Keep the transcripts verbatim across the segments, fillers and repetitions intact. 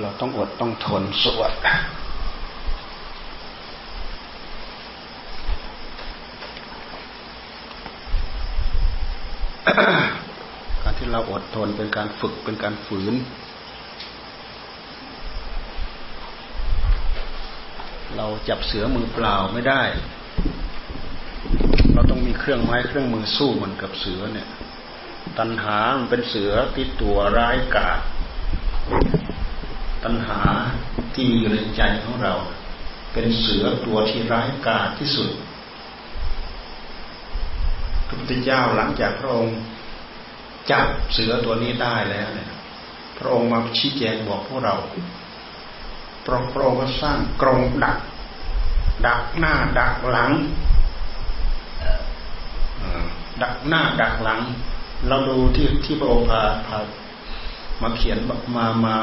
เราต้องอดต้องทนสวดการที่เราอดทนเป็นการฝึกเป็นการฝืนเราจับเสือมือเปล่าไม่ได้เราต้องมีเครื่องไม้เครื่องมือสู้มันกับเสือเนี่ยตัณหามันเป็นเสือที่ตัวร้ายกาจตัณหาที่อยู่ในใจของเราเป็นเสือตัวที่ร้ายกาจที่สุดพระพุทธเจ้าหลังจากพระองค์จับเสือตัวนี้ได้แล้วเนี่ยพระองค์มาชี้แจงบอกพวกเราพระพระองค์ก็สร้างกรงดักดักหน้าดักหลังดักหน้าดักหลังเราดูที่ที่พระองค์พาพามาเขียนมามา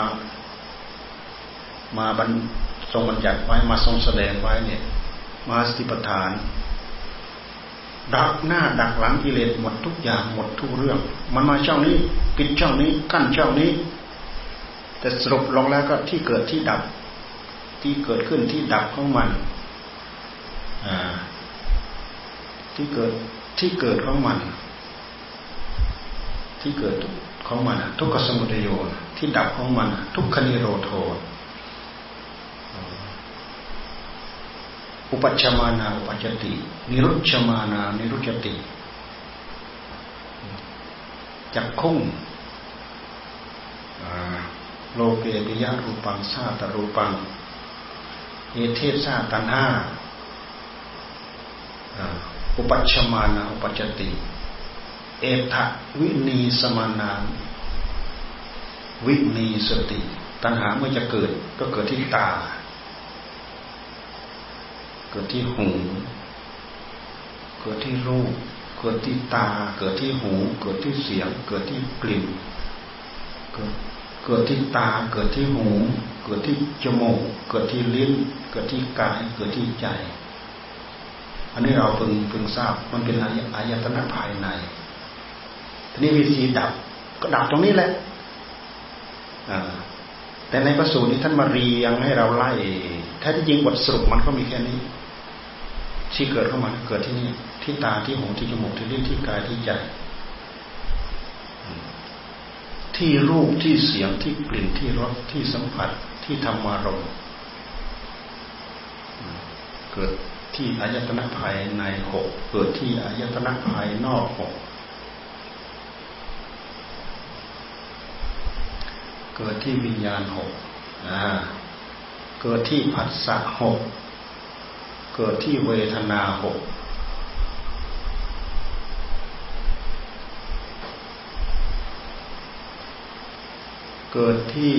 มาบันทรงบัญญัติไว้มาทรงแสดงไว้เนี่ยมาสติปัฏฐานดักหน้าดักหลังกิเลสหมดทุกอย่างหมดทุกเรื่องมันมาช่องนี้ปิดช่องนี้กั้นช่องนี้แต่สรุปลงแล้วก็ที่เกิดที่ดับที่เกิดขึ้นที่ดับของมันที่เกิดที่เกิดของมันที่เกิดของมันทุกขสมุทัยโยที่ดับของมันทุกขนิโรโธอุปัชฌมานาอุปัชฌตินิรุจฉมานานิรุจฉติจักขุงโลเกปิยะรูปังสาตรูปังเอเทสาตันหาอุปัชฌมานาอุปัชฌติเอทะวินีสมานาวินีสติตัณหาเมื่อจะเกิดก็เกิดที่ตาเกิดที่หูเกิดที่รูปเกิดที่ตาเกิดที่หูเกิดที่เสียงเกิดที่กลิ่นเกิดเกิดที่ตาเกิดที่หูเกิดที่จมูกเกิดที่ลิ้นเกิดที่กายเกิดที่ใจอันนี้เราเพิ่งเพิ่งทราบมันเป็นอายตนะภายในทีนี้วิธีดับก็ดับตรงนี้แหละแต่ในพระสูตรนี้ท่านมาเรียงให้เราไล่ถ้าที่จริงบทสรุปมันก็มีแค่นี้ที่เกิดเข้ามาเกิดที่นี่ที่ตาที่หูที่จมูกที่ลิ้นที่กายที่ใจที่รูปที่เสียงที่กลิ่นที่รสที่สัมผัสที่ธรรมารมณ์เกิดที่อายตนะภายในหกเกิดที่อายตนะภายนอกหกเกิดที่วิญญาณหกเกิดที่ผัสสะหกเกิดที่เวทนาหกเกิดที่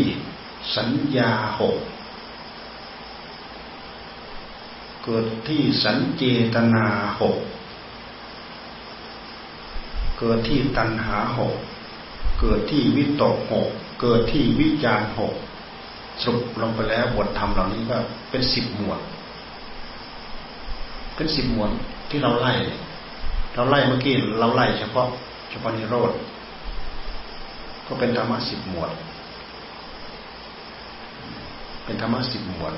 สัญญาหกเกิดที่สัญเจตนาหกเกิดที่ตัณหาหกเกิดที่วิตกหกเกิดที่วิจารหกสรุปลงไปแล้วบทธรรมเหล่านี้ก็เป็นสิบหมวดเป็นสิบหมวดที่เราไล่เราไล่เมื่อกี้เราไล่เฉพาะเฉพาะนิโรธก็เป็นธรรมะสิบหมวดเป็นธรรมะสิบหมวด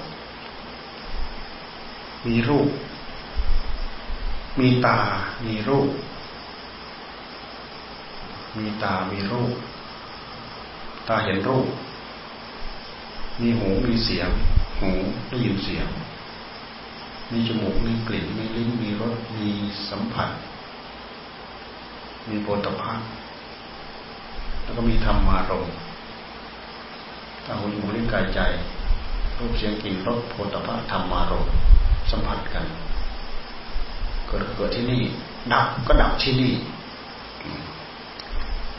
มีรูปมีตามีรูปมีตามีรูปตาเห็นรูปมีหูมีเสียงหูได้ยินเสียงมีจมูกมีกลิ่นมีลิ้นมีรสมีสัมผัสมีโผฏฐัพพะแล้วก็มีธรรมารมณ์ตาหูจมูกลิ้นกายใจรูปเสียงกลิ่นรสโผฏฐัพพะธรรมารมณ์สัมผัสกันเกิดเกิดที่นี่ดับก็ดับที่นี่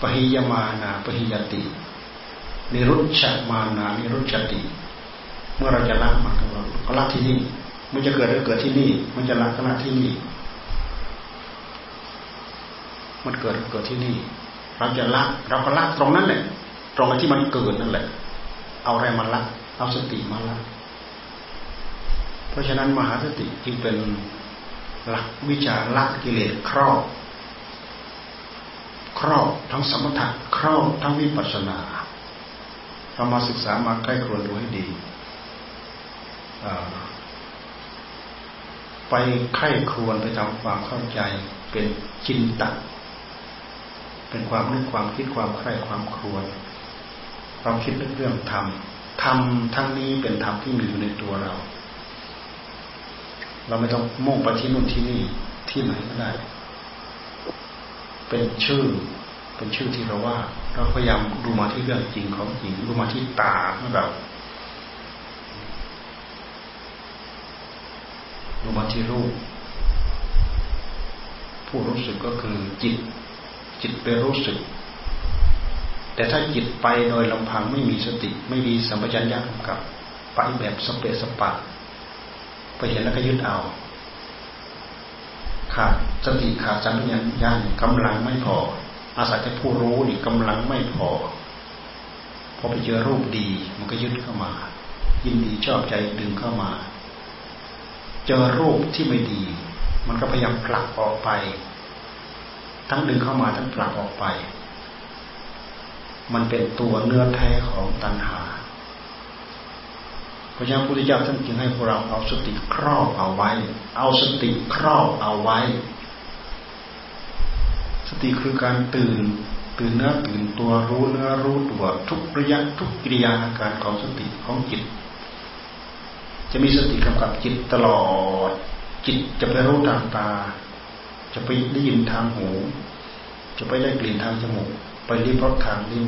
ปหิยมานาปหิยตินิรุจฉมานานิรุจฉติเมื่อเราจะละมันก็ละที่นี่มันจะเกิดก็เกิดที่นี่มันจะละก็ละที่นี่มันเกิดก็เกิดที่นี่เราจะละเราก็ละตรงนั้นแหละตรงที่มันเกิดนั่นแหละเอาอะไรมาละเอาสติมาละเพราะฉะนั้นมหาสติจึงเป็นหลักวิชาละกิเลสครอบค รอบทั้งสมถะครอบทั้งวิปัสสนาเรามาศึกษามาใกล้ครวญดูให้ดีไปใกล้ครวญไปทำความเข้าใจเป็นจินตะเป็นความนึกความคิดความใคร่ความครวญเราคิดเรื่องธรรมธรรมทั้งนี้เป็นธรรมที่มีอยู่ในตัวเราเราไม่ต้องมุ่งไปที่นู่นที่นี่ที่ไหนก็ได้เป็นชื่อเป็นชื่อที่เราว่าเราพยายามดูมาที่เรื่องจริงของจริงดูมาที่ตาของเราดูมาที่รูปผู้รู้สึกก็คือจิตจิตไปรู้สึกแต่ถ้าจิตไปโดยลำพังไม่มีสติไม่มีสัมปชัญญะกำกับไปแบบสเปสปะไปเห็นแล้วก็ยึดเอาขาดสติขาดสัมปชัญญะกำลังไม่พออาศัยแต่ผู้รู้นี่กำลังไม่พอพอไปเจอรูปดีมันก็ยึดเข้ามายินดีชอบใจดึงเข้ามาเจอรูปที่ไม่ดีมันก็พยายามผลักออกไปทั้งดึงเข้ามาทั้งผลักออกไปมันเป็นตัวเนื้อแท้ของตัณหาพระเจ้าพุทธเจ้าท่านจึงให้พวกเราเอาสติครอบเอาไว้เอาสติครอบเอาไว้สติคือการตื่นตื่นเนื้อตื่นตัวรู้เนื้อรู้ตัวทุกระยะทุกกิริยาอาการของสติของจิตจะมีสติกำกับจิตตลอดจิตจะไปรู้ทางตาจะไปได้ยินทางหูจะไปได้กลิ่นทางจมูกไปลิ้มรสทางลิ้น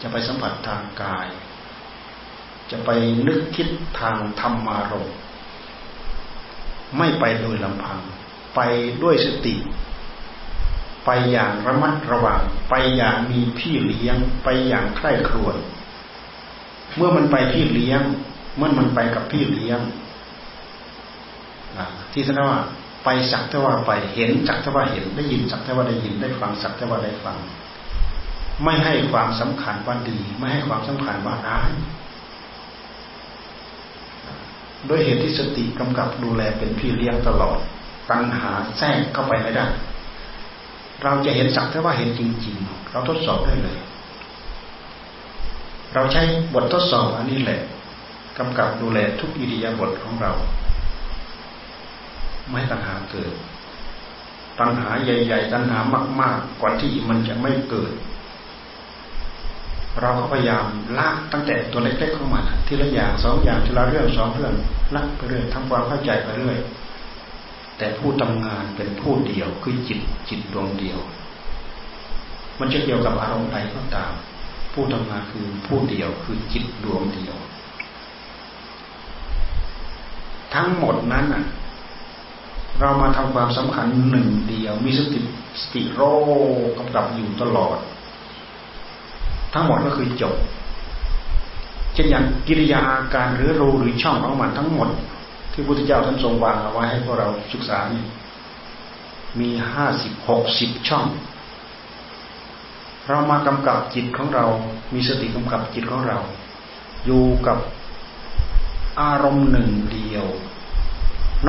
จะไปสัมผัสทางกายจะไปนึกคิดทางธรรมารมณ์ไม่ไปโดยลำพังไปด้วยสติไปอย่างระมัดระวังไปอย่างมีพี่เลี้ยงไปอย่างใคร่ครวญเมื่อมันไปพี่เลี้ยงเมื่อมันไปกับพี่เลี้ยงที่ท่านว่าไปสักแต่ว่าไปเห็นสักแต่ว่าเห็นได้ยินสักแต่ว่าได้ยินได้ฟังสักแต่ว่าได้ฟังไม่ให้ความสำคัญว่าดีไม่ให้ความสำคัญว่าร้ายโดยเหตุที่สติกำกับดูแลเป็นพี่เลี้ยงตลอดตัณหาแทรกเข้าไปไม่ได้เราจะเห็นสักแต่ว่าเห็นจริงๆเราทดสอบได้เลยเราใช้บททดสอบอันนี้แหละกำกับดูแลทุกอิริยาบถของเราไม่ให้ตัณหาเกิดตัณหาใหญ่ๆตัณหามากๆก่อนที่มันจะไม่เกิดเราก็พยายามละตั้งแต่ตัวเล็กๆเข้ามาทีละอย่างสองอย่างทีละเรื่องสองเรื่องละไปเรื่อยทำความเข้าใจไปเรื่อยแต่ผู้ทำงานเป็นผู้เดียวคือจิตจิตดวงเดียวมันจะเกี่ยวกับอารมณ์ใดก็ตามผู้ทำงานคือผู้เดียวคือจิตดวงเดียวทั้งหมดนั้นน่ะเรามาทำความสำคัญหนึ่งเดียวมีสติสติโรกำกับอยู่ตลอดทั้งหมดก็คือจบเช่นอย่างกิริยาอาการหรือรูหรือช่องของมันทั้งหมดที่พระพุทธเจ้าท่านทรงวางเอาไว้ให้พวกเราศึกษานี่มีห้าสิบหกสิบช่องเรามากำกับจิตของเรามีสติกำกับจิตของเราอยู่กับอารมณ์หนึ่งเดียว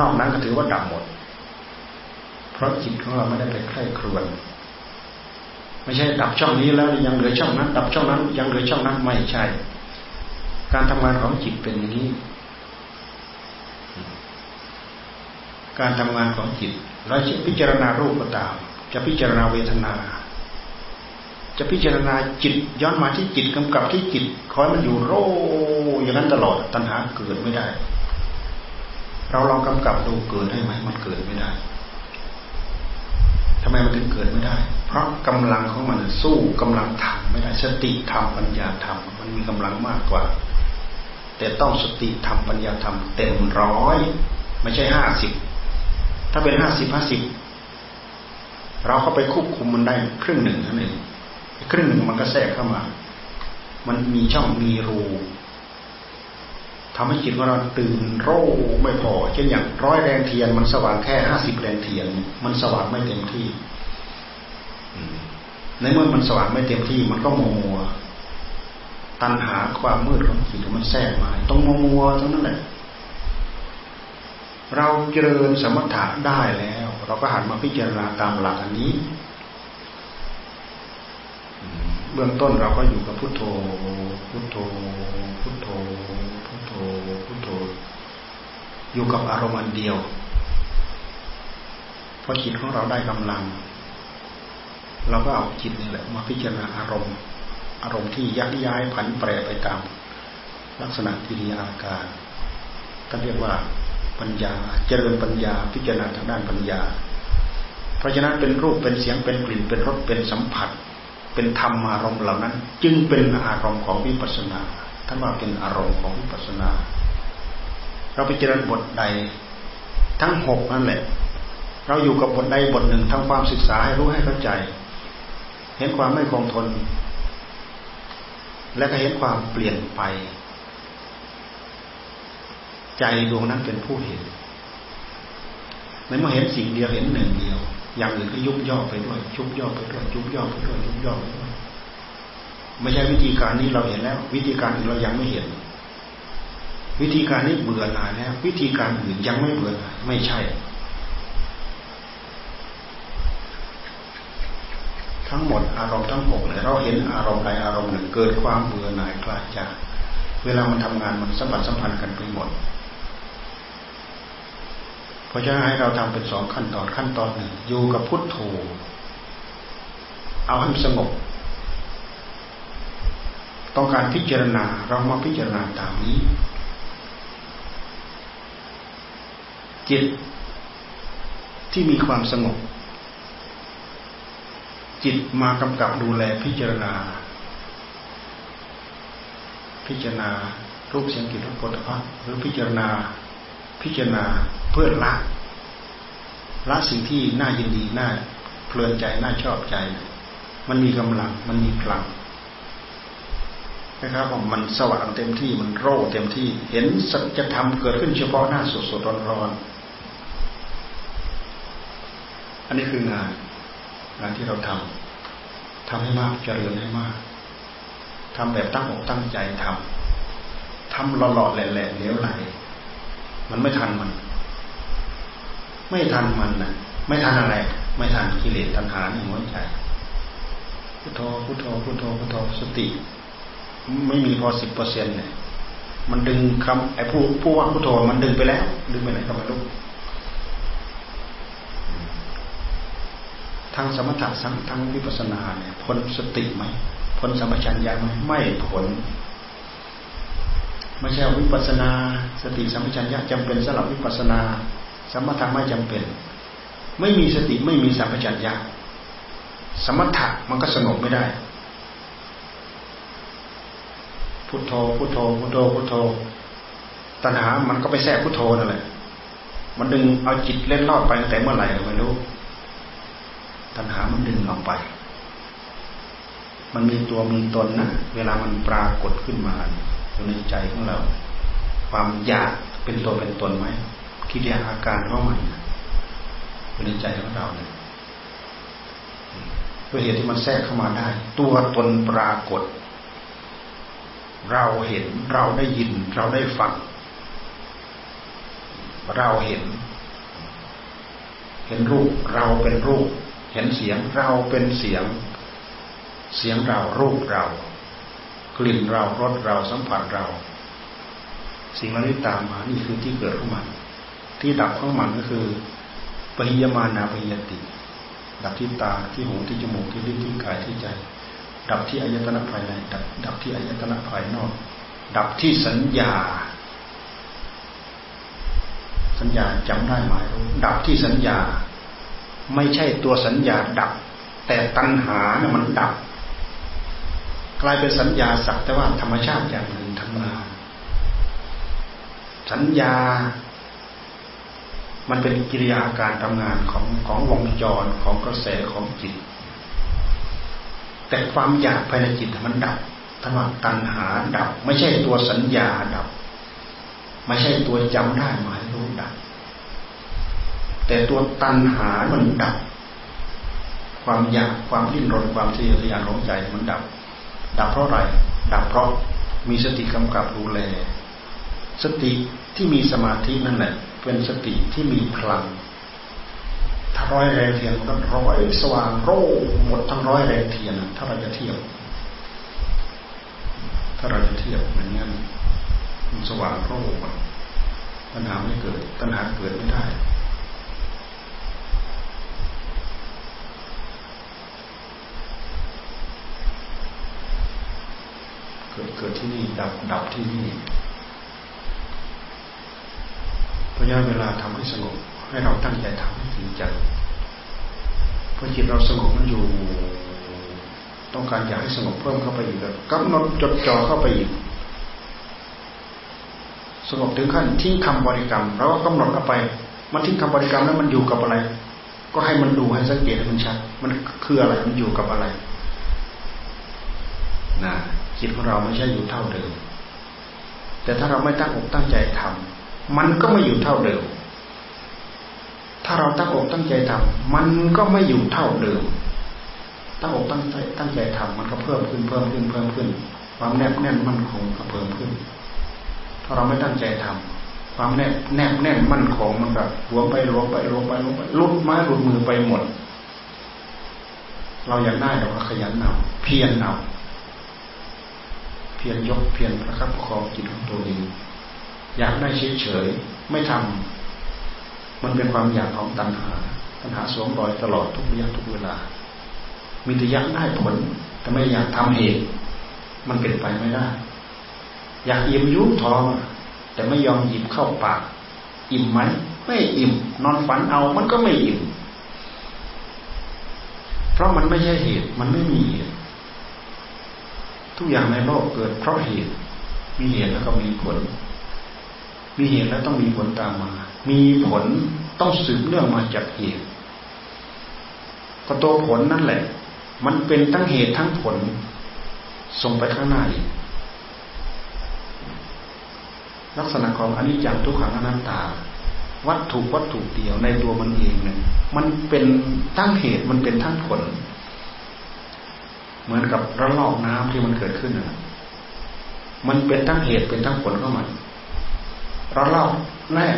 นอกนั้นก็ถือว่าดับหมดเพราะจิตของเราไม่ได้ไปใคร่ครวญไม่ใช่ดับช่องนี้แล้วยังเหลือช่องนั้นดับช่องนั้นยังเหลือช่องนั้นไม่ใช่การทำงานของจิตเป็นอย่างนี้การทำงานของจิตเราจะพิจารณารูปก็ตามจะพิจารณาเวทนาจะพิจารณาจิตย้อนมาที่จิตกำกับที่จิตคอยมันอยู่โรอย่างนั้นตลอดตัณหาเกิดไม่ได้เราลองกำกับดูเกิดได้ไหมมันเกิดไม่ได้ทำไมมันถึงเกิดไม่ได้เพราะกำลังของมันสู้กำลังทำไม่ได้สติธรรมปัญญาธรรมมันมีกำลังมากกว่าแต่ต้องสติธรรมปัญญาธรรมเต็มร้อยไม่ใช่ห้าสิบถ้าเป็นห้าสิบห้าสิบเราก็ไปควบคุมมันได้ครึ่งหนึ่งนั่นเองครึ่งหนึ่งมันก็แทรกเข้ามามันมีช่องมีรูทำให้จิตของเราตื่นโร่ไม่พอเช่นอย่างร้อยแรงเทียนมันสว่างแค่ห้าสิบแรงเทียนมันสว่างไม่เต็มที่ในเมื่อมันสว่างไม่เต็มที่มันก็มัวตัณหาความมืดของจิตมันแทรกมาต้องมัวๆทั้งนั้นแหละเราเจริญสมถะได้แล้วเราก็หันมาพิจารณาตามหลักอันนี้ เบื้องต้นเราก็อยู่กับพุทโธพุทโธพุทโธพุทโธพุทโธอยู่กับอารมณ์อันเดียวพอจิตของเราได้กำลังเราก็เอาจิตนี่แหละมาพิจารณาอารมณ์อารมณ์ที่ยักย้ายผันแปรไปตามลักษณะกิริยาอาการก็เรียกว่าปัญญาเจริญปัญญาพิจารณาทางด้านปัญญาเพราะฉะนั้นเป็นรูปเป็นเสียงเป็นกลิ่นเป็นรสเป็นสัมผัสเป็นธรรมารมณ์เหล่านั้นจึงเป็นอารมณ์ของวิปัสสนาท่านว่าเป็นอารมณ์ของวิปัสสนาเราพิจารณาบทใดทั้งหกนั่นแหละเราอยู่กับบทใดบทหนึ่งทำความศึกษาให้รู้ให้เข้าใจเห็นความไม่คงทนและก็เห็นความเปลี่ยนไปใจดวงนั้นเป็นผู้เห็นในเมื่อเห็นสิ่งเดียวเห็นหนึ่งเดียวอย่างอื่นก็ยุบย่อไปด้วยยุบย่อไปด้วยยุบย่อไปด้วยยุบย่อไปด้วยไม่ใช่วิธีการนี้เราเห็นแล้ววิธีการอื่นเรายังไม่เห็นวิธีการนี้เบื่อหน่ายแล้ววิธีการอื่นยังไม่เบื่อหน่ายไม่ใช่ทั้งหมดอารมณ์ทั้งหกเลยเราเห็นอารมณ์ใดอารมณ์หนึ่งเกิดความเบื่อหน่ายคลายจากเวลามันทำงานมันสัมผัสสัมพันธ์กันไปหมดเพราะฉะนั้นให้เราทำเป็นสองขั้นตอนขั้นตอนหนึ่งอยู่กับพุทโธเอาให้สงบต้องการพิจารณาเรามาพิจารณาตามนี้จิตที่มีความสงบจิตมากำกับดูแลพิจารณาพิจารณารูปเสียงกลิ่นรสโผฏฐัพพะหรือพิจารณาพิจารณาเพื่อละละสิ่งที่น่ายินดีน่าเพลินใจน่าชอบใจมันมีกำลังมันมีพลังนะครับมันสว่างเต็มที่มันโร่เต็มที่เห็นสัจธรรมเกิดขึ้นเฉพาะหน้าสดๆร้อนๆอันนี้คืองานงานที่เราทำทำให้มากเจริญให้มากทำแบบตั้งอกตั้งใจทำทำหล่อๆแหล่ๆเลี้ยวไหลมันไม่ทันมันไม่ทันมันนะไม่ทันอะไรไม่ทันกิเลสตัณหาในหัวใจพุทโธพุทโธพุทโธพุทโธสติไม่มีพอ สิบเปอร์เซ็นต์ เนี่ยมันดึงคำไอ้ผู้ผู้ว่าพุทโธมันดึงไปแล้วดึงไปไหนก็ไม่รู้ทางสมถะทั้งทางวิปัสสนาเนี่ยพ้นสติไหมพ้นสัมปชัญญะไหมไม่พ้นไม่ใช่วิปัสสนาสติสัมปชัญญะจำเป็นสำหรับวิปัสสนาสมถะไม่จำเป็นไม่มีสติไม่มีสัมปชัญญะสมถะมันก็สงบไม่ได้พุทโธพุทโธพุทโธพุทโธตัณหามันก็ไปแทรกพุทโธนั่นแหละมันดึงเอาจิตเล่นลอดไปตั้งแต่เมื่อไหร่ไม่รู้ตัณหามันดึงออกไปมันมีตัวมีตนนะเวลามันปรากฏขึ้นมาในใจของเราความอยากเป็นตัวเป็นตนไหมกิริยาอาการของมันในใจของเราเนี่ยด้วยเหตุที่มันแทรกเข้ามาได้ตัวตนปรากฏเราเห็นเราได้ยินเราได้ฟังเราเห็นเห็นรูปเราเป็นรูปเห็นเสียงเราเป็นเสียงเสียงเรารูปเรากลิ่นเรารสเราสัมผัสเราสิ่งเหล่านี้ตามมานี่คือที่เกิดของมันที่ดับของมันก็คือปริยมานาปริยติดับที่ตาที่หูที่จมูกที่ลิ้นที่กายที่ใจดับที่อายตนะภายในดับดับที่อายตนะภายนอกดับที่สัญญาสัญญาจำได้หมายรู้ดับที่สัญญาไม่ใช่ตัวสัญญาดับแต่ตัณหาเนี่ยมันดับกลายเป็นสัญญาสักแต่ว่าธรรมชาติอย่างหนึ่งทำงานสัญญามันเป็นกิริยาการทำงานของของวงจรของกระแสของจิตแต่ความอยากภายในจิตมันดับธรรมะตัณหาดับไม่ใช่ตัวสัญญาดับไม่ใช่ตัวจำได้หมายรู้ดับแต่ตัวตัณหามันดับความอยากความดิ้นรนความทะเยอทะยานของใจมันดับดับเพราะอะไรดับเพราะมีสติกำกับดูแลสติที่มีสมาธินั่นแหละเป็นสติที่มีพลังถ้าร้อยแรงเทียนก็ร้อยสว่างโร่หมดทั้งร้อยแรงเทียนถ้าเราจะเทียบ ถ้าเราจะเทียบเหมือนงั้นมันสว่างโพร่งปัญหาไม่เกิดตัณหาเกิดไม่ได้เกิดเกิดที่นี่ดับดับที่นี่เพราะฉะนั้นเวลาทำให้สงบให้เราตั้งใจทำให้จริงจังพอจิตเราสงบมันอยู่ต้องการอยากให้สงบเพิ่มเข้าไปอีกแบบกำหนดจดจ่อเข้าไปอีกสงบถึงขั้นทิ้งคำบริกรรมเราก็กำหนดเข้าไปมันทิ้งคำบริกรรมแล้วมันอยู่กับอะไรก็ให้มันดูให้สังเกตให้มันชัดมันคืออะไรมันอยู่กับอะไรนะจิตของเราไม่ใช่อยู่เท่าเดิมแต่ถ้าเราไม่ตั้งอกตั้งใจทำมันก็ไม่อยู่เท่าเดิมถ้าเราตั้งอกตั้งใจทำมันก็ไม่อยู่เท่าเดิมตั้งอกตั้งใจตั้งใจทำมันก็เพิ่มขึ้นเพิ่มขึ้นเพิ่มขึ้นความแนบแน่นมั่นคงก็เพิ่มขึ้นถ้าเราไม่ตั้งใจทำความแนบแน่นแน่นมั่นคงมันก็หลวมไปหลวมไปหลวมไปหลวมไปลุดไม้ลุดมือไปหมดเราอยากได้เราก็ขยันเอาเพียรเอาเพียรยกเพียรประคับประคองจิตของตัวเองอยากได้เฉยเฉยไม่ทำมันเป็นความอยากของตัณหาตัณหาสวมรอยตลอดทุกระยะทุกเวลามีแต่อยากได้ผลแต่ไม่อยากทำเหตุมันเป็นไปไม่ได้อยากอิ่มยุบท้องแต่ไม่ยอมหยิบเข้าปากอิ่มไหมไม่อิ่มนอนฝันเอามันก็ไม่อิ่มเพราะมันไม่ใช่เหตุมันไม่มีเหตุทุกอย่างในโลกเกิดเพราะเหตุมีเหตุแล้วก็มีผลมีเหตุแล้วต้องมีผลตามมามีผลต้องสืบเนื่องมาจากเหตุก็ตัวผลนั่นแหละมันเป็นทั้งเหตุทั้งผลส่งไปข้างหน้าอีกลักษณะของอนิจจังทุกขังอนัตตาวัตถุวัตถุเดียวในตัวมันเองเนี่ยมันเป็นทั้งเหตุมันเป็นทั้งผลเหมือนกับระลอกน้ำที่มันเกิดขึ้นนะมันเป็นทั้งเหตุเป็นทั้งผลของมันระลอกแรก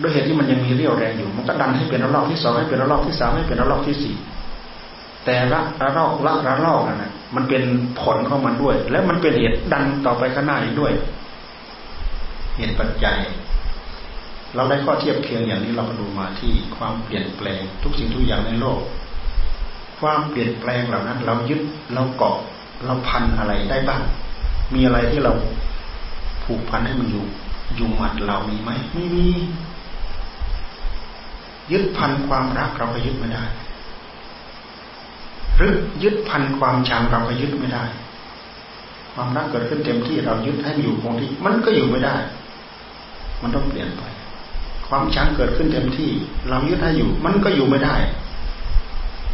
ด้วยเหตุที่มันยังมีเรี่ยวแรงอยู่มันก็ดันให้เป็นระลอกที่สองให้เป็นระลอกที่สามให้เป็นระลอกที่สี่แต่ละระลอกละระลอกนั่นนะมันเป็นผลของมันด้วยและมันเป็นเหตุดันต่อไปข้างหน้าอีกด้วยเหตุปัจจัยเราได้ข้อเทียบเคียงอย่างนี้เราก็ดูมาที่ความเปลี่ยนแปลงทุกสิ่งทุกอย่างในโลกความเปลี่ยนแปลงเหล่านั้นเรายึดเราเกาะเราพันอะไรได้บ้างมีอะไรที่เราผูกพันให้มันอยู่อยู่หมัดเรามีไหมไม่มียึดพันความรักเราก็ยึดไม่ได้หรือยึดพันความชังเราก็ยึดไม่ได้ความรักเกิดขึ้นเต็มที่เรายึดให้มันอยู่คงที่มันก็อยู่ไม่ได้มันต้องเปลี่ยนไปความชังเกิดขึ้นเต็มที่เรายึดให้อยู่มันก็อยู่ไม่ได้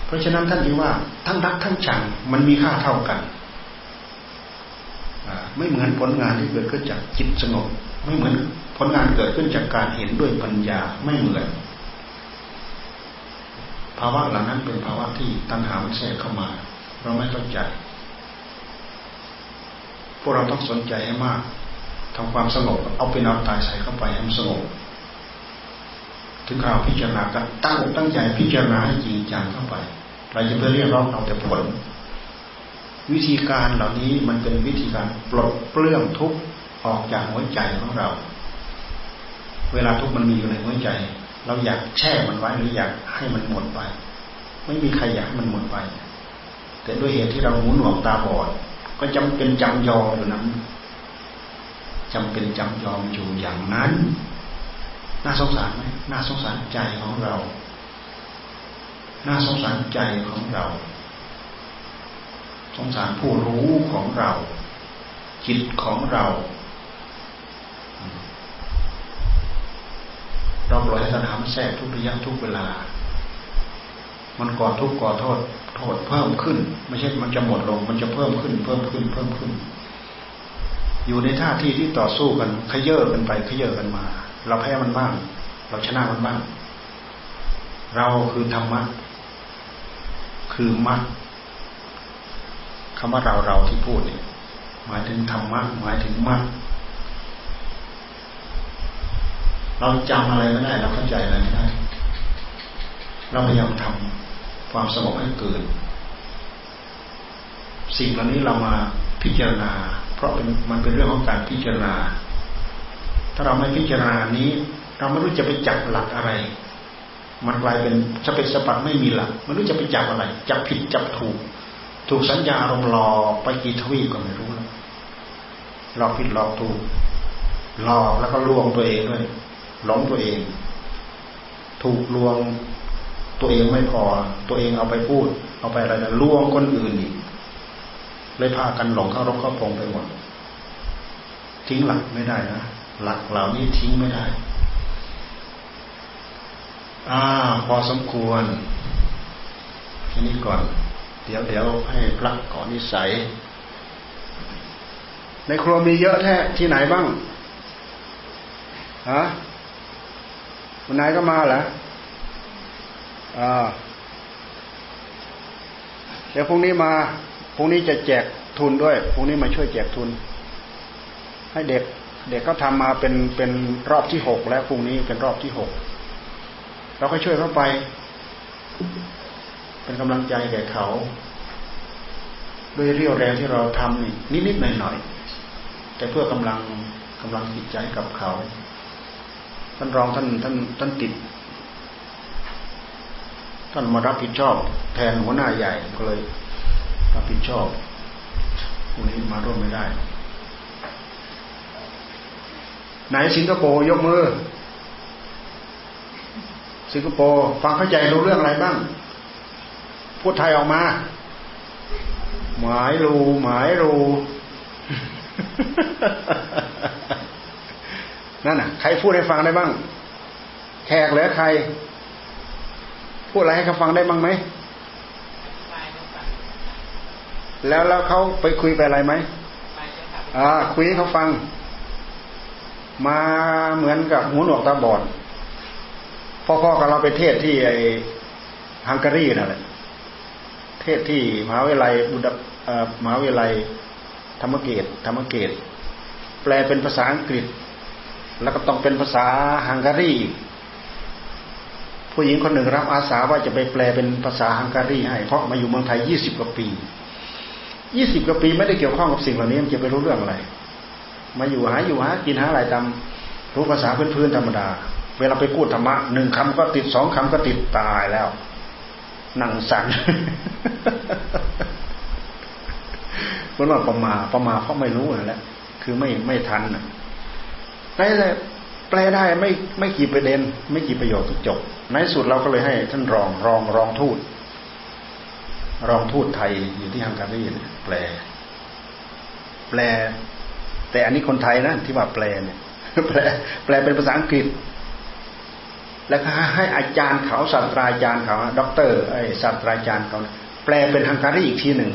เพราะฉะนั้นท่านจึงว่าทั้งรักทั้งชังมันมีค่าเท่ากันไม่เหมือนผลงานที่เกิดขึ้นจากจิตสงบไม่เหมือนผลงานเกิดขึ้นจากการเห็นด้วยปัญญาไม่เหมือนภาวะเหล่านั้นเป็นภาวะที่ตัณหามันแทรกเข้ามาเราไม่เข้าใจพวกเราต้องสนใจให้มากทำความสงบเอาเป็นเอาตายใส่เข้าไปให้มันสงบถึงข่าวพิจารณากันตั้งตั้งใจพิจารณาให้จริงจังเข้าไปเราจะไม่เรียกร้องเอาแต่ผลวิธีการเหล่านี้มันเป็นวิธีการปลดเปลื้องทุกข์ออกจากหัวใจของเราเวลาทุกข์มันมีอยู่ในหัวใจเราอยากแช่มันไว้หรืออยากให้มันหมดไปไม่มีใครอยากให้มันหมดไปแต่ด้วยเหตุที่เราหูหนวกตาบอดก็จำเป็นจำยอมอยู่นั้นจำเป็นจำยอมอยู่อย่างนั้นน่าสงสารไหมน่าสงสารใจของเราน่าสงสารใจของเราสงสารผู้รู้ของเราจิตของเราเราปล่อยให้ตัณหาแทรกทุกระยะทุกเวลามันก่อทุกข์ก่อโทษโทษเพิ่มขึ้นไม่ใช่มันจะหมดลงมันจะเพิ่มขึ้นเพิ่มขึ้นเพิ่มขึ้นอยู่ในท่าที่ที่ต่อสู้กันขย่อกันไปขย่อกันมาเราแพ้มันบ้างเราชนะมันบ้างเราคือธรรมะคือมรรคคำว่าเราเราที่พูดเนี่ยหมายถึงธรรมะหมายถึงมรรคเราจำอะไรไม่ได้เราเข้าใจอะไรไม่ได้เราพยายามทำความสงบให้เกิดสิ่งเหล่านี้เรามาพิจารณา เพราะมันเป็นเรื่องของการพิจารณาถ้าเราไม่พิจารณานี้เราไม่รู้จะไปจับหลักอะไรมันกลายเป็นสเปสสะปัดไม่มีหลักไม่รู้จะไปจับอะไรจับผิดจับถูกถูกสัญญาอารมณ์หลอกไปกี่ทวีปก็ไม่รู้แล้วหลอกผิดหลอกถูกหลอกแล้วก็ลวงตัวเองด้วยหลงตัวเองถูกลวงตัวเองไม่พอตัวเองเอาไปพูดเอาไปอะไรนะลวงคนอื่นอีกเลยพากันหลงเข้ารกเข้าพงไปหมดทิ้งหลักไม่ได้นะหลักเหล่านี้ทิ้งไม่ได้อ่าพอสมควรทีนี้ก่อนเดี๋ยวเดี๋ยวให้พลักก่อนนิสัยในครัวมีเยอะแท้ที่ไหนบ้างฮะวันไหนก็มาเหรออ่าเดี๋ยวพรุ่งนี้มาพรุ่งนี้จะแจกทุนด้วยพรุ่งนี้มาช่วยแจกทุนให้เด็กเด็กก็ทำมาเป็นเป็นรอบที่หกแล้วพรุ่งนี้เป็นรอบที่หกเราก็ช่วยเข้าไปเป็นกำลังใจแก่เขาด้วยเรี่ยวแรงที่เราทำนี่นิดๆหน่อยๆแต่เพื่อกำลังกำลังจิตใจกับเขาท่านรองท่านท่านท่านติดท่านมารับผิดชอบแทนหัวหน้าใหญ่ก็เลยรับผิดชอบวันนี้มาร่วมไม่ได้ไหนสิงคโปร์ยกมือสิงคโปร์ฟังเข้าใจรู้เรื่องอะไรบ้างพูดไทยออกมาหมายรูหมายรู นั่นน่ะใครพูดให้ฟังได้บ้างแขกหรือใครพูดอะไรให้เขาฟังได้บ้างไหมแล้วแล้วเขาไปคุยไปอะไรไหมอ่าคุยให้เขาฟังมาเหมือนกับหูหนวกตาบอดพ่อๆกับเราไปเทศที่ไอฮังการีนั่นแหละเทศที่มหาวิทยาลัยบุดเอ่อมหาวิทยาลัยธรรมเกตธรรมเกตแปลเป็นภาษาอังกฤษแล้วก็ต้องเป็นภาษาฮังการีผู้หญิงคนหนึ่งรับอาสาว่าจะไปแปลเป็นภาษาฮังการีให้เพราะมาอยู่เมืองไทยยี่สิบกว่าปียี่สิบกว่าปีไม่ได้เกี่ยวข้องกับสิ่งเหล่านี้มันจะไปรู้เรื่องอะไรมาอยู่หาอยู่หากินหาอะไรตามรู้ภาษาพื้นๆธรรมดาเวลาไปพูดธรรมะหนึ่งคำก็ติดสองคำก็ติดตายแล้วนั่งสั่นเพราะว่าประมาประมาเพราะไม่รู้นั่นแหละคือไม่ไม่ทันน่ะได้แต่แปลได้ไม่ไม่กี่ประเด็นไม่กี่ประโยคก็จบในสุดเราก็เลยให้ท่านรองรองรองทูตรองทูตไทยอยู่ที่ฮังการีแปลแปลแต่อันนี้คนไทยนะที่ว่าแปลเนี่ยแปลแปลเป็นภาษาอังกฤษแล้วก็ให้อาจารย์เขาศาสตราจารย์เขาด็อกเตอร์ไอ้ศาสตราจารย์เขาแปลเป็นฮังการีอีกทีหนึ่ง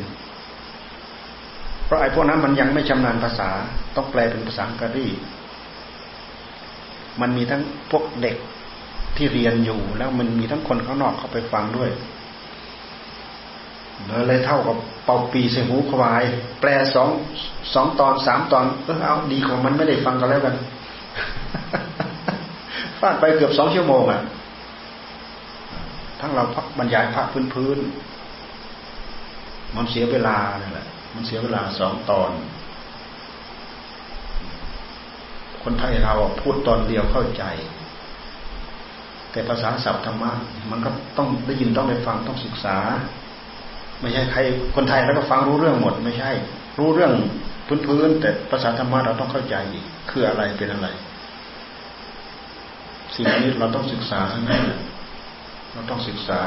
เพราะไอ้พวกนั้นมันยังไม่ชำนาญภาษาต้องแปลเป็นภาษาฮังการีมันมีทั้งพวกเด็กที่เรียนอยู่แล้วมันมีทั้งคนข้างนอกเข้าไปฟังด้วยเลยเท่ากับเป่าปีใส่หูควายแปลสองสองตอนสามตอนเออเอาดีของมันไม่ได้ฟังกันแล้วกันฟาดไปเกือบสองชั่วโมงอ่ะทั้งเราพักบรรยายภาคพื้นๆมันเสียเวลาเนี่ยแหละมันเสียเวลาสองตอนคนไทยเราพูดตอนเดียวเข้าใจแต่ภาษาศัพท์ธรรมะมันก็ต้องได้ยินต้องได้ฟังต้องศึกษาไม่ใช่ใครคนไทยแล้วก็ฟังรู้เรื่องหมดไม่ใช่รู้เรื่องพื้นๆแต่ภาษาธรรมะเราต้องเข้าใจอีกคืออะไรเป็นอะไรสิ่งนี้เราต้องศึกษาทั้งนั้นเราต้องศึกษา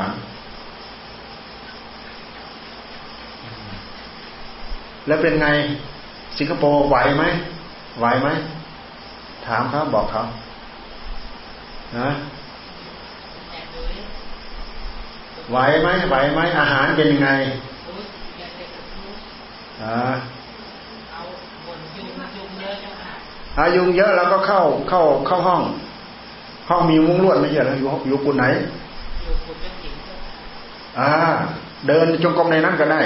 แล้วเป็นไงสิงคโปร์ไหวไหมไหวไหมถามเขาบอกเขานะไหวไหมไหวไหมอาหารเป็นยังไงอ่าอายุงเยอะแล้วก็เข้าเข้าเข้าห้องห้องมีมุ้งลวดไม่ใช่หรออยู่อยู่กุนไหนอยู่กุนเป็นหินอ่าเดินจงกรมในนั้นก็ได้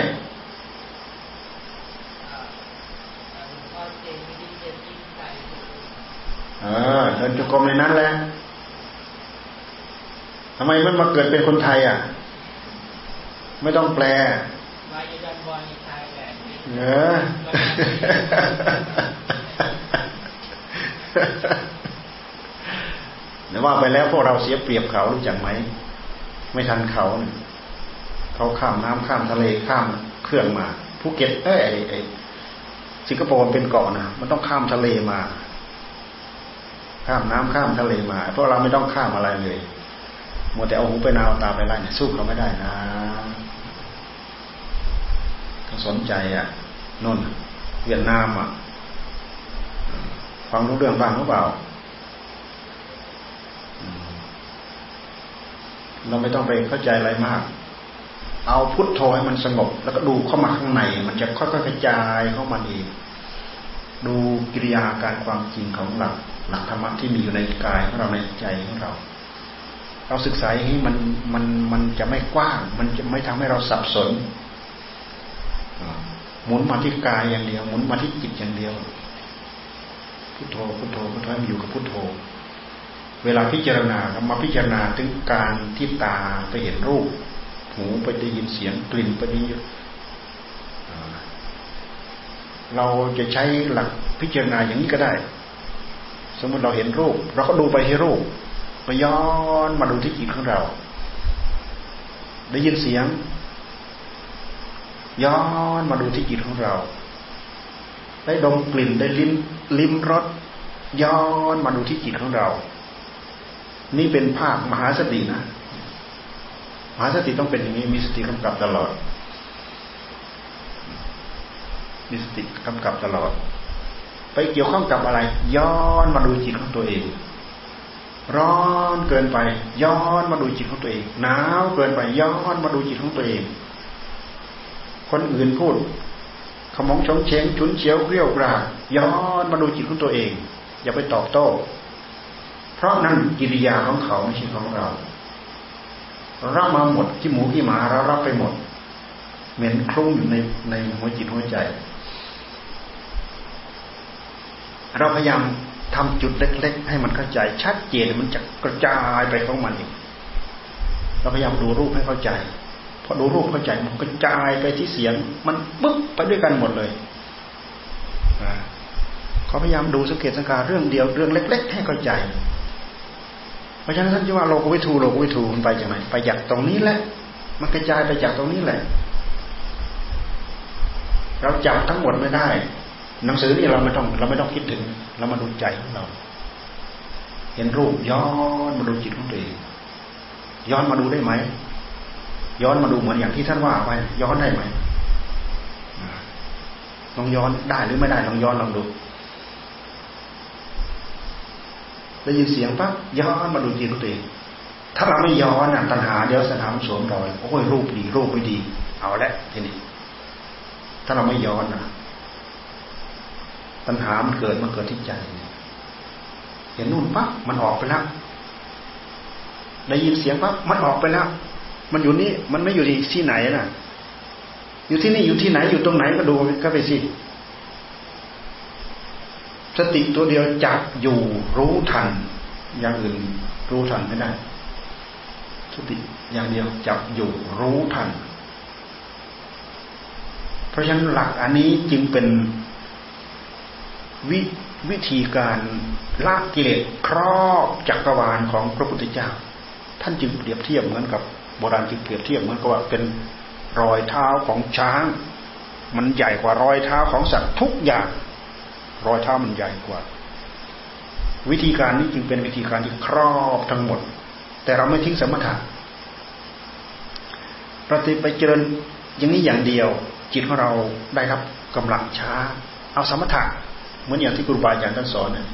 เออเดินจงกรมในนั้นแหละทำไมมันมาเกิดเป็นคนไทยอ่ะไม่ต้องแปล เนอะแต่ว่าไปแล้วพวกเราเสียเปรียบเขารู้จักไหมไม่ทันเขาเนี่ยเขาข้ามน้ำข้ามทะเลข้ามเครื่องมาภูเก็ตเอ้ยไอ้สิงคโปร์เป็นเกาะนะมันต้องข้ามทะเลมาข้ามน้ำข้ามทะเลมาพวกเราไม่ต้องข้ามอะไรเลยมัวแต่เอาหูไปนาเอาตาไปไล่เนี่ยสู้เขาไม่ได้นะเขาสนใจอ่ะนนเวียดนามอ่ะฟังรู้เรื่องบ้างหรือเปล่าเราไม่ต้องไปเข้าใจอะไรมากเอาพุทโธให้มันสงบแล้วก็ดูเข้ามาข้างในมันจะค่อยๆกระจายเข้ามาเองดูกิริยาการความจริงของหลักหลักธรรมะที่มีอยู่ในกายของเราในใจของเราเราศึกษาอย่างนี้มันมันมันจะไม่กว้างมันจะไม่ทำให้เราสับสนหมุนมาที่กายอย่างเดียวหมุนมาที่จิตอย่างเดียวพุทโธพุทโธพุทโธให้มันอยู่กับพุทโธเวลาพิจารณาเรามาพิจารณาถึงการที่ตาไปเห็นรูปหูไปได้ยินเสียงกลิ่นไปได้ยินเราจะใช้หลักพิจารณาอย่างนี้ก็ได้สมมติเราเห็นรูปเราก็ดูไปที่รูปไปย้อนมาดูที่จิตของเราได้ยินเสียงย้อนมาดูที่จิตของเราได้ดมกลิ่นได้ลิ้มลิ้มรสย้อนมาดูที่จิตของเรานี่เป็นภาพมหาสตินะมหาสติต้องเป็นอย่างนี้มีสติกำกับตลอดมีสติกำกับตลอดไปเกี่ยวข้องกับอะไรย้อนมาดูจิตของตัวเองร้อนเกินไปย้อนมาดูจิตของตัวเองหนาวเกินไปย้อนมาดูจิตของตัวเองคนอื่นพูดขมงชงเชงฉุนเฉียวเกรี้ยวกราดย้อนมาดูจิตของตัวเองอย่าไปตอบโต้เพราะนั่นกิริยาของเขาไม่ใช่ของเรารับมาหมดขี้หมูขี้หมาเรารับไปหมดเหม็นคลุ้งอยู่ในในหัวจิตหัวใจเราพยายามทำจุดเล็กๆให้มันเข้าใจชัดเจนมันจะกระจายไปของมันเองเราพยายามดูรูปให้เข้าใจพอดูรูปเข้าใจมันกระจายไปที่เสียงมันปึ๊บไปด้วยกันหมดเลยเขาพยายามดูสังเกตสังการเรื่องเดียวเรื่องเล็กๆให้เข้าใจเพราะฉะนั้นท่านจึงว่าโลกวิถูโลกวิถูมันไปจากไหนไปจากตรงนี้แหละมันกระจายไปจากตรงนี้แหละเราจับทั้งหมดไม่ได้หนังสือนี่เราไม่ต้องเราไม่ต้องคิดถึงเรามาดูใจของเราเห็นรูปย้อนมาดูจิตของตัวเองย้อนมาดูได้ไหมย้อนมาดูเหมือนอย่างที่ท่านว่าไปย้อนได้ไหมลองย้อนได้หรือไม่ได้ลองย้อนลองดูได้ยินเสียงปั๊บย้อนมาดูจิตตัวเองถ้าเราไม่ย้อนน่ะตัณหาเดี๋ยวสนามสวมรอยโอ้ยรูปดีรูปไม่ดีเอาละทีนี้ถ้าเราไม่ย้อนน่ะตัณหามันเกิดมันเกิดที่ใจเห็นนู่นปั๊บมันออกไปแล้วได้ยินเสียงปั๊บมันออกไปแล้วมันอยู่นี่มันไม่อยู่ที่ไหนน่ะอยู่ที่นี่อยู่ที่ไหนอยู่ตรงไหนก็ดูก็ไปสิสติตัวเดียวจับอยู่รู้ทันอย่างอื่นรู้ทันไม่ได้สติอย่างเดียวจับอยู่รู้ทันเพราะฉะนั้นหลักอันนี้จึงเป็นวิวิธีการละกิเลสครอบจักรวาลของพระพุทธเจ้าท่านจึงเปรียบเทียบเหมือนกับโบราณจึงเปรียบเทียบเหมือนกับว่าเป็นรอยเท้าของช้างมันใหญ่กว่ารอยเท้าของสัตว์ทุกอย่างรอยเท้ามันใหญ่กว่าวิธีการนี้จึงเป็นวิธีการที่ครอบทั้งหมดแต่เราไม่ทิ้งสมถะเราไปเจริญอย่างนี้อย่างเดียวจิตของเราได้รับกำลังช้าเอาสมถะเหมือนอย่างที่ครูบาอาจารย์ท่านสอนเนี่ย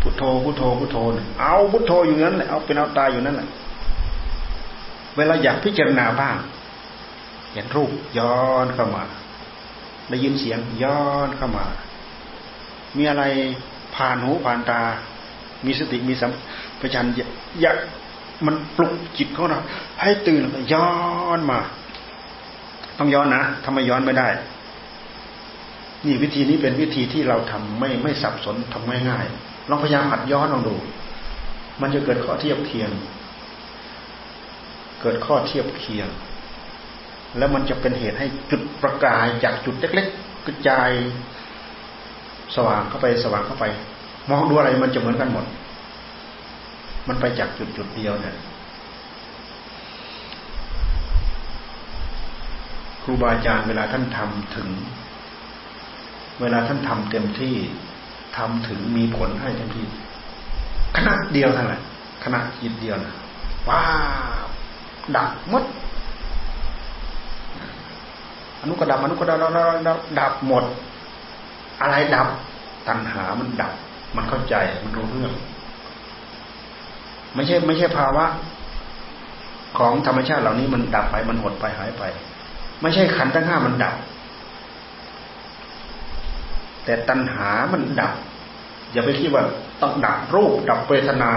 พุทโธพุทโธพุทโธเอาพุทโธอยู่นั้นแหละเอาเป็นเอาตายอยู่นั้นแหละเวลาอยากพิจารณาบ้างเห็นรูปย้อนเข้ามาได้ยินเสียงย้อนเข้ามามีอะไรผ่านหูผ่านตามีสติมีสัมปชัญญะอยากมันปลุกจิตของเราให้ตื่นย้อนมาต้องย้อนนะทำไมย้อนไม่ได้นี่วิธีนี้เป็นวิธีที่เราทำไม่ไม่สับสนทำง่ายๆลองพยายามหัดย้อนลองดูมันจะเกิดข้อเทียบเคียงเกิดข้อเทียบเคียง แล้วมันจะเป็นเหตุให้จุดประกายจากจุดเล็กๆกระจายสว่างเข้าไปสว่างเข้าไปมองดูอะไรมันจะเหมือนกันหมดมันไปจากจุดจุดเดียวเนี่ยครูบาอาจารย์เวลาท่านทำถึงเวลาท่านทำเต็มที่ทำถึงมีผลให้เต็มที่ขณะเดียวเท่านั้นขณะจิตเดียวนะว้าวดับหมดอนุกดับอนุกดับดับหมดอะไรดับตัณหามันดับมันเข้าใจมันรู้เรื่องไม่ใช่ไม่ใช่ภาวะของธรรมชาติเหล่านี้มันดับไปมันหดไปหายไปไม่ใช่ขันธ์ทั้งห้ามันดับแต่ตัณหามันดับอย่าไปคิดว่าต้องดับรูปดับเวทนา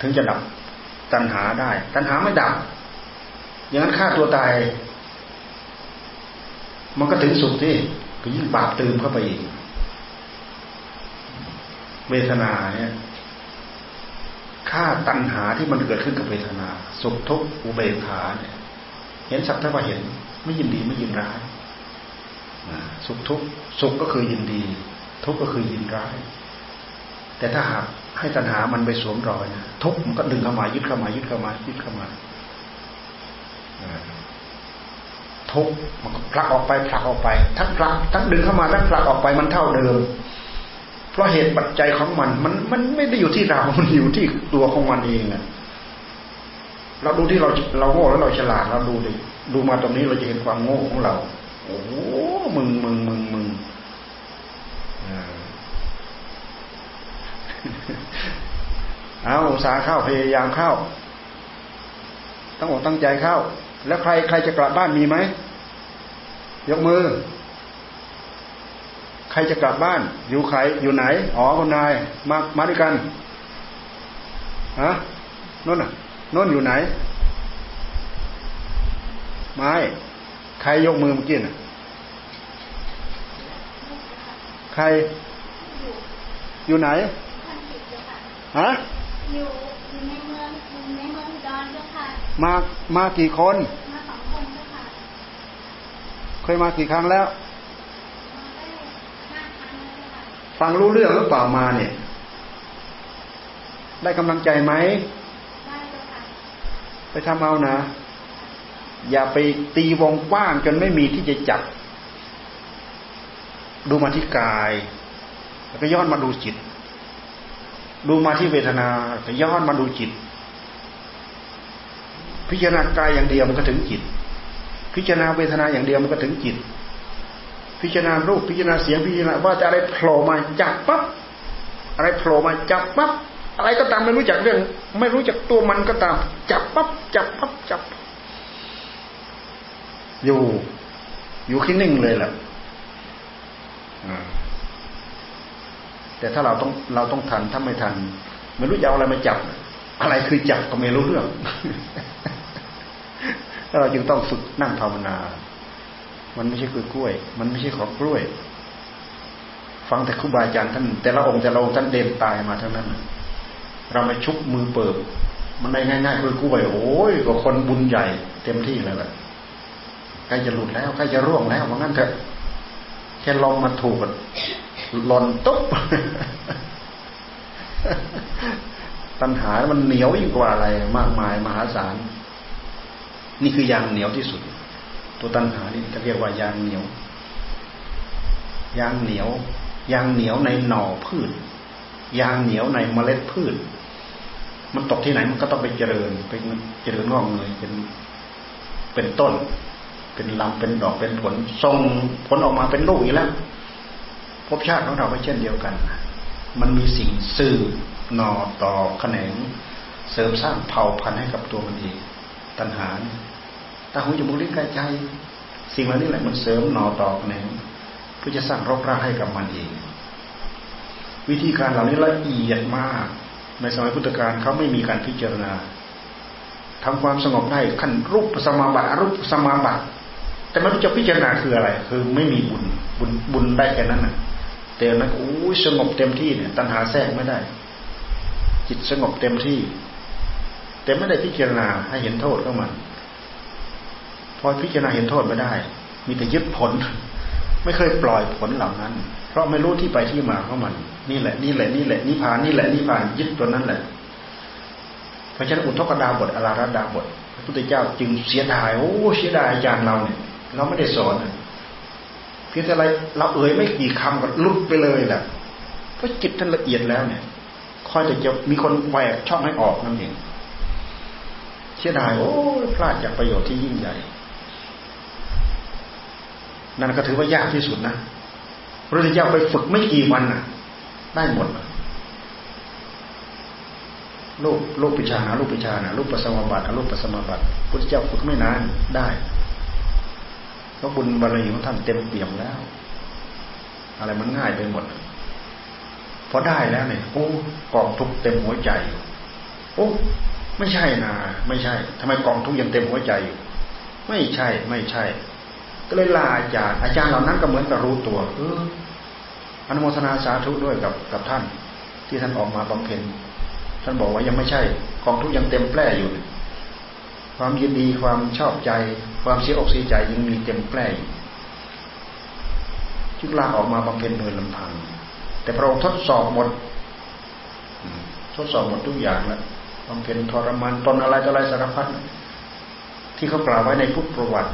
ถึงจะดับตัณหาได้ตัณหาไม่ดับอย่างนั้นฆ่าตัวตายมันก็ถึงสุดที่ก็ยิ่งบาปตื่มเข้าไปอีกเวทนาเนี่ยฆ่าตัณหาที่มันเกิดขึ้นกับเวทนาสุขทุกข์อุเบกขาเนี่ยเห็นสักเท่าไหร่เห็นไม่ยินดีไม่ยินร้ายสุขทุกข์สุขก็คือยินดีทุกข์ก็คือยินร้ายแต่ถ้าหากให้ตัณหามันไปสวมรอยนะทุกข์มันก็ดึงเข้ามายึดเข้ามายึดเข้ามายึดเข้ามาทุกข์มันก็ผลักออกไปผลักออกไปทั้งผลักทั้งดึงเข้ามาทั้งผลักออกไปมันเท่าเดิมเพราะเหตุปัจจัยของมันมันมันไม่ได้อยู่ที่เรามันอยู่ที่ตัวของมันเองนะเราดูที่เราเราโง่แล้วเราฉลาดเราดูดิดูมาตรงนี้เราจะเห็นความโง่ของเราโอ้มึงมึงมึงมึงเอาสาเข้าพยายามเข้าตั้งอกตั้งใจเข้าแล้วใครใครจะกลับบ้านมีไหมยกมือใครจะกลับบ้านอยู่ใครอยู่ไหนอ๋อคุณนายมามาด้วยกันฮะนั่นน่ะนั่นอยู่ไหนไม่ใครยกมือเมื่อกี้น่ะใครอยู่ไหนฮะอยู่อยู่ในเมืองอยู่ในเมืองอุดรเจ้าค่ะมามากี่คนมาสองคนเจ้าค่ะเคยมากี่ครั้งแล้วฟังรู้เรื่องหรือเปล่ามาเนี่ยได้กำลังใจไหมได้เจ้าค่ะไปทำเอานะอย่าไปตีวงกว้างจนไม่มีที่จะจับดูมาที่กายแล้วก็ย้อนมาดูจิตดูมาที่เวทนาก็ย้อนมาดูจิตพิจารณากายอย่างเดียวมันก็ถึงจิตพิจารณาเวทนาอย่างเดียวมันก็ถึงจิตพิจารณารูปพิจารณาเสียงพิจารณาว่าจะอะไรโผล่มาจับปั๊บอะไรโผล่มาจับปั๊บอะไรก็ตามไม่รู้จักเรื่องไม่รู้จักตัวมันก็ตามจับปั๊บจับปั๊บจับอยู่อยู่แค่นิ่งเลยแหละแต่ถ้าเราต้องเราต้องทันถ้าไม่ทันไม่รู้จะเอาอะไรมาจับอะไรคือจับก็ไม่รู้เรื่องเราจึงต้องฝึกนั่งภาวนามันไม่ใช่กล้วยมันไม่ใช่ของกล้วยฟังแต่ครูบาอาจารย์ท่านแต่ละองค์แต่ละองค์ท่านเด่นตายมาทั้งนั้นเรามาชุบมือเปิบมันได้ง่ายๆกล้วยโอ้ยกว่าคนบุญใหญ่เต็มที่เลยแหละใกล้จะหลุดแล้วใกล้จะร่วงแล้วว่างั้นเถอะแค่ลองมาถูกหล่นตุ๊บตัณหามันเหนียวยิ่งกว่าอะไรมากมายมหาศาลนี่คือยางเหนียวที่สุดตัวตัณหานี่จะเรียกว่ายางเหนียวยางเหนียวยางเหนียวในหน่อพืชยางเหนียวในเมล็ดพืชมันตกที่ไหนมันก็ต้องไปเจริญไปเจริญงอกเงยเป็นเป็นต้นเป็นลำเป็นดอกเป็นผลส่งผลออกมาเป็นลูกอีกแล้วภพชาติของเราก็เช่นเดียวกันมันมีสิ่งสื่อหน่อต่อแขนงเสริมสร้างเผ่าพันธุ์ให้กับตัวมันเองตัณหาตาหูจมูกลิ้นกายใจสิ่งเหล่านี้แหละมันเสริมหน่อต่อแขนงเพื่อจะสร้างรกร้างให้กับมันเองวิธีการเหล่านี้ละเอียดมากในสมัยพุทธกาลเขาไม่มีการพิจารณาทำความสงบได้ขั้นรูปสมาบัติอรูปสมาบัติแต่ไม่รู้จะพิจารณาคืออะไรคือไม่มีบุญบุญบุญได้แค่นั้นน่ะแต่นั้นอู้สงบเต็มที่เนี่ยตัณหาแทรกไม่ได้จิตสงบเต็มที่แต่ไม่ได้พิจารณาให้เห็นโทษของมัน พอพิจารณาเห็นโทษไม่ได้มีแต่ยึดผลไม่เคยปล่อยผลเหล่านั้นเพราะไม่รู้ที่ไปที่มาของมันนี่แหละนี่แหละนี่แหละนิพพานนี่แหละนิพพานยึดตัวนั้นแหละเพราะฉะนั้นอุทธกดาบทอลาระดาบทพระพุทธเจ้าจึงเสียดายโอ้เสียดายอาจารย์เราเนี่ยเราไม่ได้สอนเพียงแต่อะไรเราเอ่ยไม่กี่คำก็ลุกไปเลยแหละเพราะจิตท่านละเอียดแล้วเนี่ยคอยแต่จะมีคนแหวกช่องให้ออกนั่นเองเสียดายโอ้พลาดจากประโยชน์ที่ยิ่งใหญ่นั่นก็ถือว่ายากที่สุดนะพระพุทธเจ้าไปฝึกไม่กี่วันน่ะได้หมดลูกลูกปิชานะลูกปิชานะลูกปัสสมบัติลูกปัสสมบัติพระพุทธเจ้าฝึกไม่นานได้เพราะบุญบารมีของท่านเต็มเปี่ยมแล้วอะไรมันง่ายไปหมดพอได้แล้วเนี่ยโอ้กองทุกข์เต็มหัวใจโอ้ไม่ใช่นะไม่ใช่ทำไมกองทุกข์ยังเต็มหัวใจอยู่ไม่ใช่ไม่ใช่ก็เลยลาอาจารย์อาจารย์เหล่านั้นก็เหมือนกับรู้ตัวเอออนุโมทนาสาธุด้วยกับกับท่านที่ท่านออกมาบำเพ็ญท่านบอกว่ายังไม่ใช่กองทุกข์ยังเต็มแปร่อยู่ความยินดีความชอบใจความเสียอกเสียใจยังมีเต็มแปร่อยู่จึงลาออกมาบำเพ็ญโดยลำพังแต่พระองค์ทดสอบหมดทดสอบหมดทุกอย่างแล้วบำเพ็ญทรมานตนอะไรต่ออะไรสารพัดที่เขากล่าวไว้ในพุทธประวัติ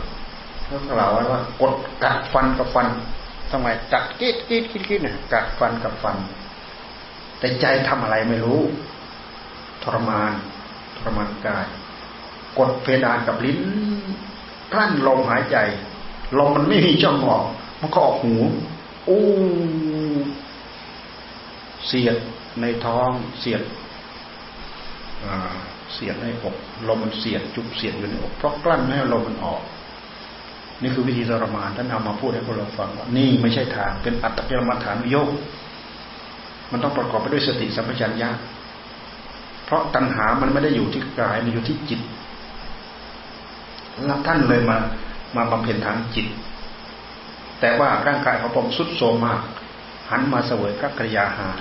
เขากล่าวไว้ว่ากดกัดฟันกับฟันทำไมกัดกีดกีดกีดกีดเนี่ยกัดฟันกับฟันแต่ใจทำอะไรไม่รู้ทรมานทรมานกายกดเพดานกับลิ้นกลั้นลมหายใจลมมันไม่มีช่องออกมันก็ออกหูอู้เสียดในท้องเสียดเสียดในอกลมมันเสียดจุกเสียดอยู่ในอกเพราะกลั้นไม่ให้ลมมันออกนี่คือวิธีทรมานท่านเอามาพูดให้พวกเราฟังว่านี่ไม่ใช่ทางเป็นอัตตกิลมัฏฐานุโยคมันต้องประกอบไปด้วยสติสัมปชัญญะเพราะตัณหามันไม่ได้อยู่ที่กายมันอยู่ที่จิตแล้วท่านเลยมามาบำเพ็ญทางจิตแต่ว่าร่างกายของผมทรุดโทรมมากหันมาเสวยพระกริยาหาร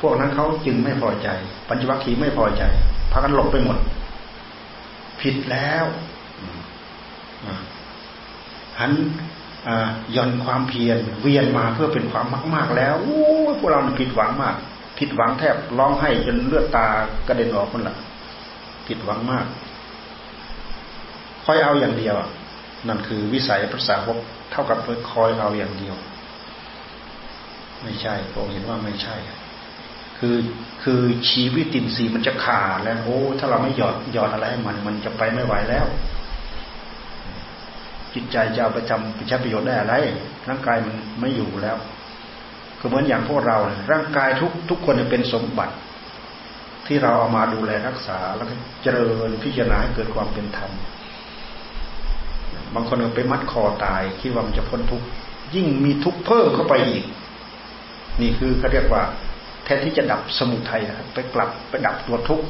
พวกนั้นเขาจึงไม่พอใจปัญจวัคคีย์ไม่พอใจพากันหลบไปหมดผิดแล้วหันย่อนความเพียรเวียนมาเพื่อเป็นความมากๆแล้วโอ้พวกเราผิดหวังมากผิดหวังแทบร้องไห้จนเลือดตากระเด็นออกคนละผิดหวังมากคอยเอาอย่างเดียวนั่นคือวิสัยพระสาวกเท่ากับคอยเอาอย่างเดียวไม่ใช่ผมเห็นว่าไม่ใช่คือคือชีวิตติมซีมันจะขาดแล้วโอ้ถ้าเราไม่หยอดหยอดอะไรให้มันมันจะไปไม่ไหวแล้วจิตใจจะเอาไปทำไปใช้ประโยชน์ได้อะไรร่างกายมันไม่อยู่แล้วคือเหมือนอย่างพวกเราเนี่ยร่างกายทุกทุกคนเป็นสมบัติที่เราเอามาดูแลรักษาแล้วก็เจริญพิจารณาให้เกิดความเป็นธรรมบางคนก็ไปมัดคอตายคิดว่ามันจะพ้นทุกข์ยิ่งมีทุกข์เพิ่มเข้าไปอีกนี่คือเขาเรียกว่าแทนที่จะดับสมุทัยไปกลับไปดับตัวทุกข์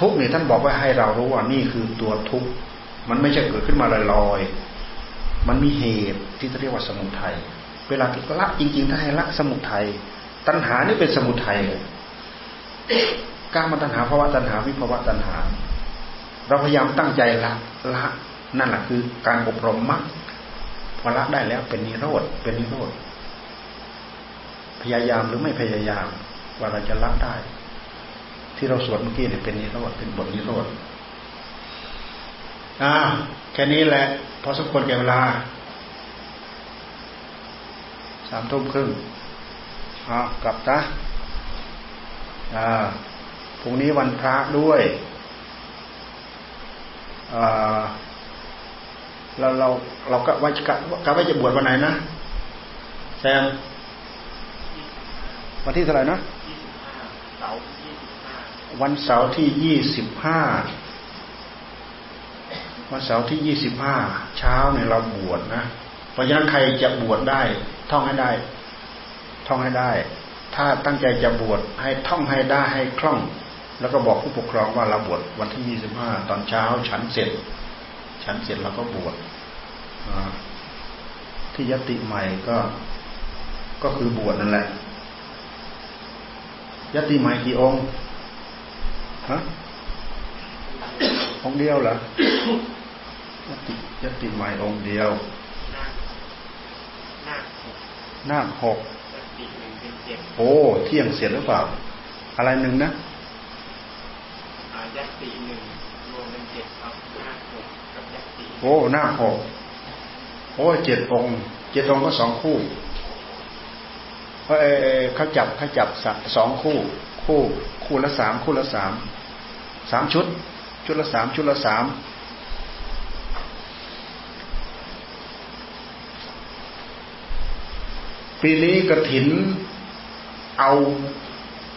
ทุกข์เนี่ยท่านบอกว่าให้เรารู้ว่านี่คือตัวทุกข์มันไม่ใช่เกิดขึ้นมาลอยๆมันมีเหตุที่เรียกว่าสมุทัยเวลาที่ละจริงๆถ้าให้ละสมุทัยตัณหานี่เป็นสมุทัยเลยกามตัณหาภวตัณหาวิภวตัณหาเราพยายามตั้งใจละละนั่นแหละคือการอบรมมรรคพอละได้แล้วเป็นนิโรธเป็นนิโรธพยายามหรือไม่พยายามว่าเราจะละได้ที่เราสวดเมื่อกี้เนี่ยเป็นนิโรธเป็นบทนิโรธอ่าแค่นี้แหละพอสมควรแก่เวลาสามทุ่มครึ่งอ้าวกลับนะอ่าพรุ่งนี้วันพระด้วยอ่าเราเราเรากะว่าจะกะว่าจะบวชวันไหนนะแซมวันที่เท่าไหร่นะวันเสาร์ที่ยี่สิบห้าวันเสาร์ที่ยี่สิบห้าเช้าเนี่ยเราบวชนะเพราะฉะนั้นใครจะบวชได้ท่องให้ได้ท่องให้ได้ถ้าตั้งใจจะบวชให้ท่องให้ได้ให้คล่องแล้วก็บอกผู้ปกครองว่าเราบวชวันที่ยี่สิบห้าตอนเช้าฉันเสร็จฉันเสร็จเราก็บวชที่ยติใหม่ก็ก็คือบวชนั่นแหละยติใหม่กี่องค์ฮะ องค์เดียวเหรอ ยัตติยัตติใหม่องค์เดียวหน้าหกโอ้เที่ยงเสร็จหรือเปล่าอะไรหนึ่งนะยัตติหนึ่งรวมเป็นเจ็ดครับหน้าหกกับยัตติโอ้หน้าหกโอ้เจ็ดองค์เจ็ดองค์ก็สองคู่เพราะเขาจับเขาจับสองคู่คู่คู่ละสามคู่ละสามสามชุดชุดละสามชุดละสามปีนี้กฐินเอา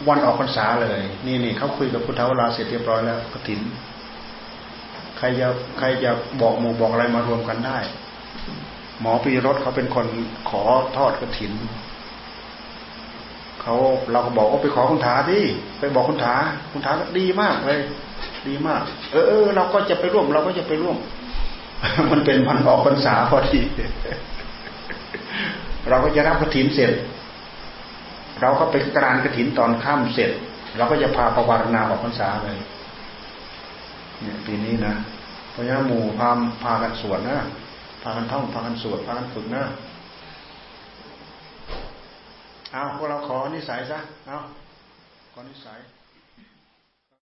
วันออกพรรษาเลยนี่นี่เขาคุยกับพุทธวราเสร็จเรียบร้อยแล้วกฐินใครจะใครจะบอกหมู่บอกอะไรมารวมกันได้หมอปีรถเขาเป็นคนขอทอดกฐินเขาเราก็บอกว่าไปขอคุณถาที่ไปบอกคุณถาคุณถาก็ดีมากเลยดีมากเออเราก็จะไปร่วมเราก็จะไปร่วม มันเป็นวันออกพรรษาพอดี เราก็จะรับกฐินเสร็จเราก็ไปกรานกฐินตอนค่ำเสร็จเราก็จะพาประวารณาออกพรรษาเลยเนี่ยปีนี้นะเพราะฉะนั้นหมู่พามพากันสวดนะพากันท่องพากันสวดพากันฝึกนะเอาพวกเราขอนิสัยซะเอาขอนิสัย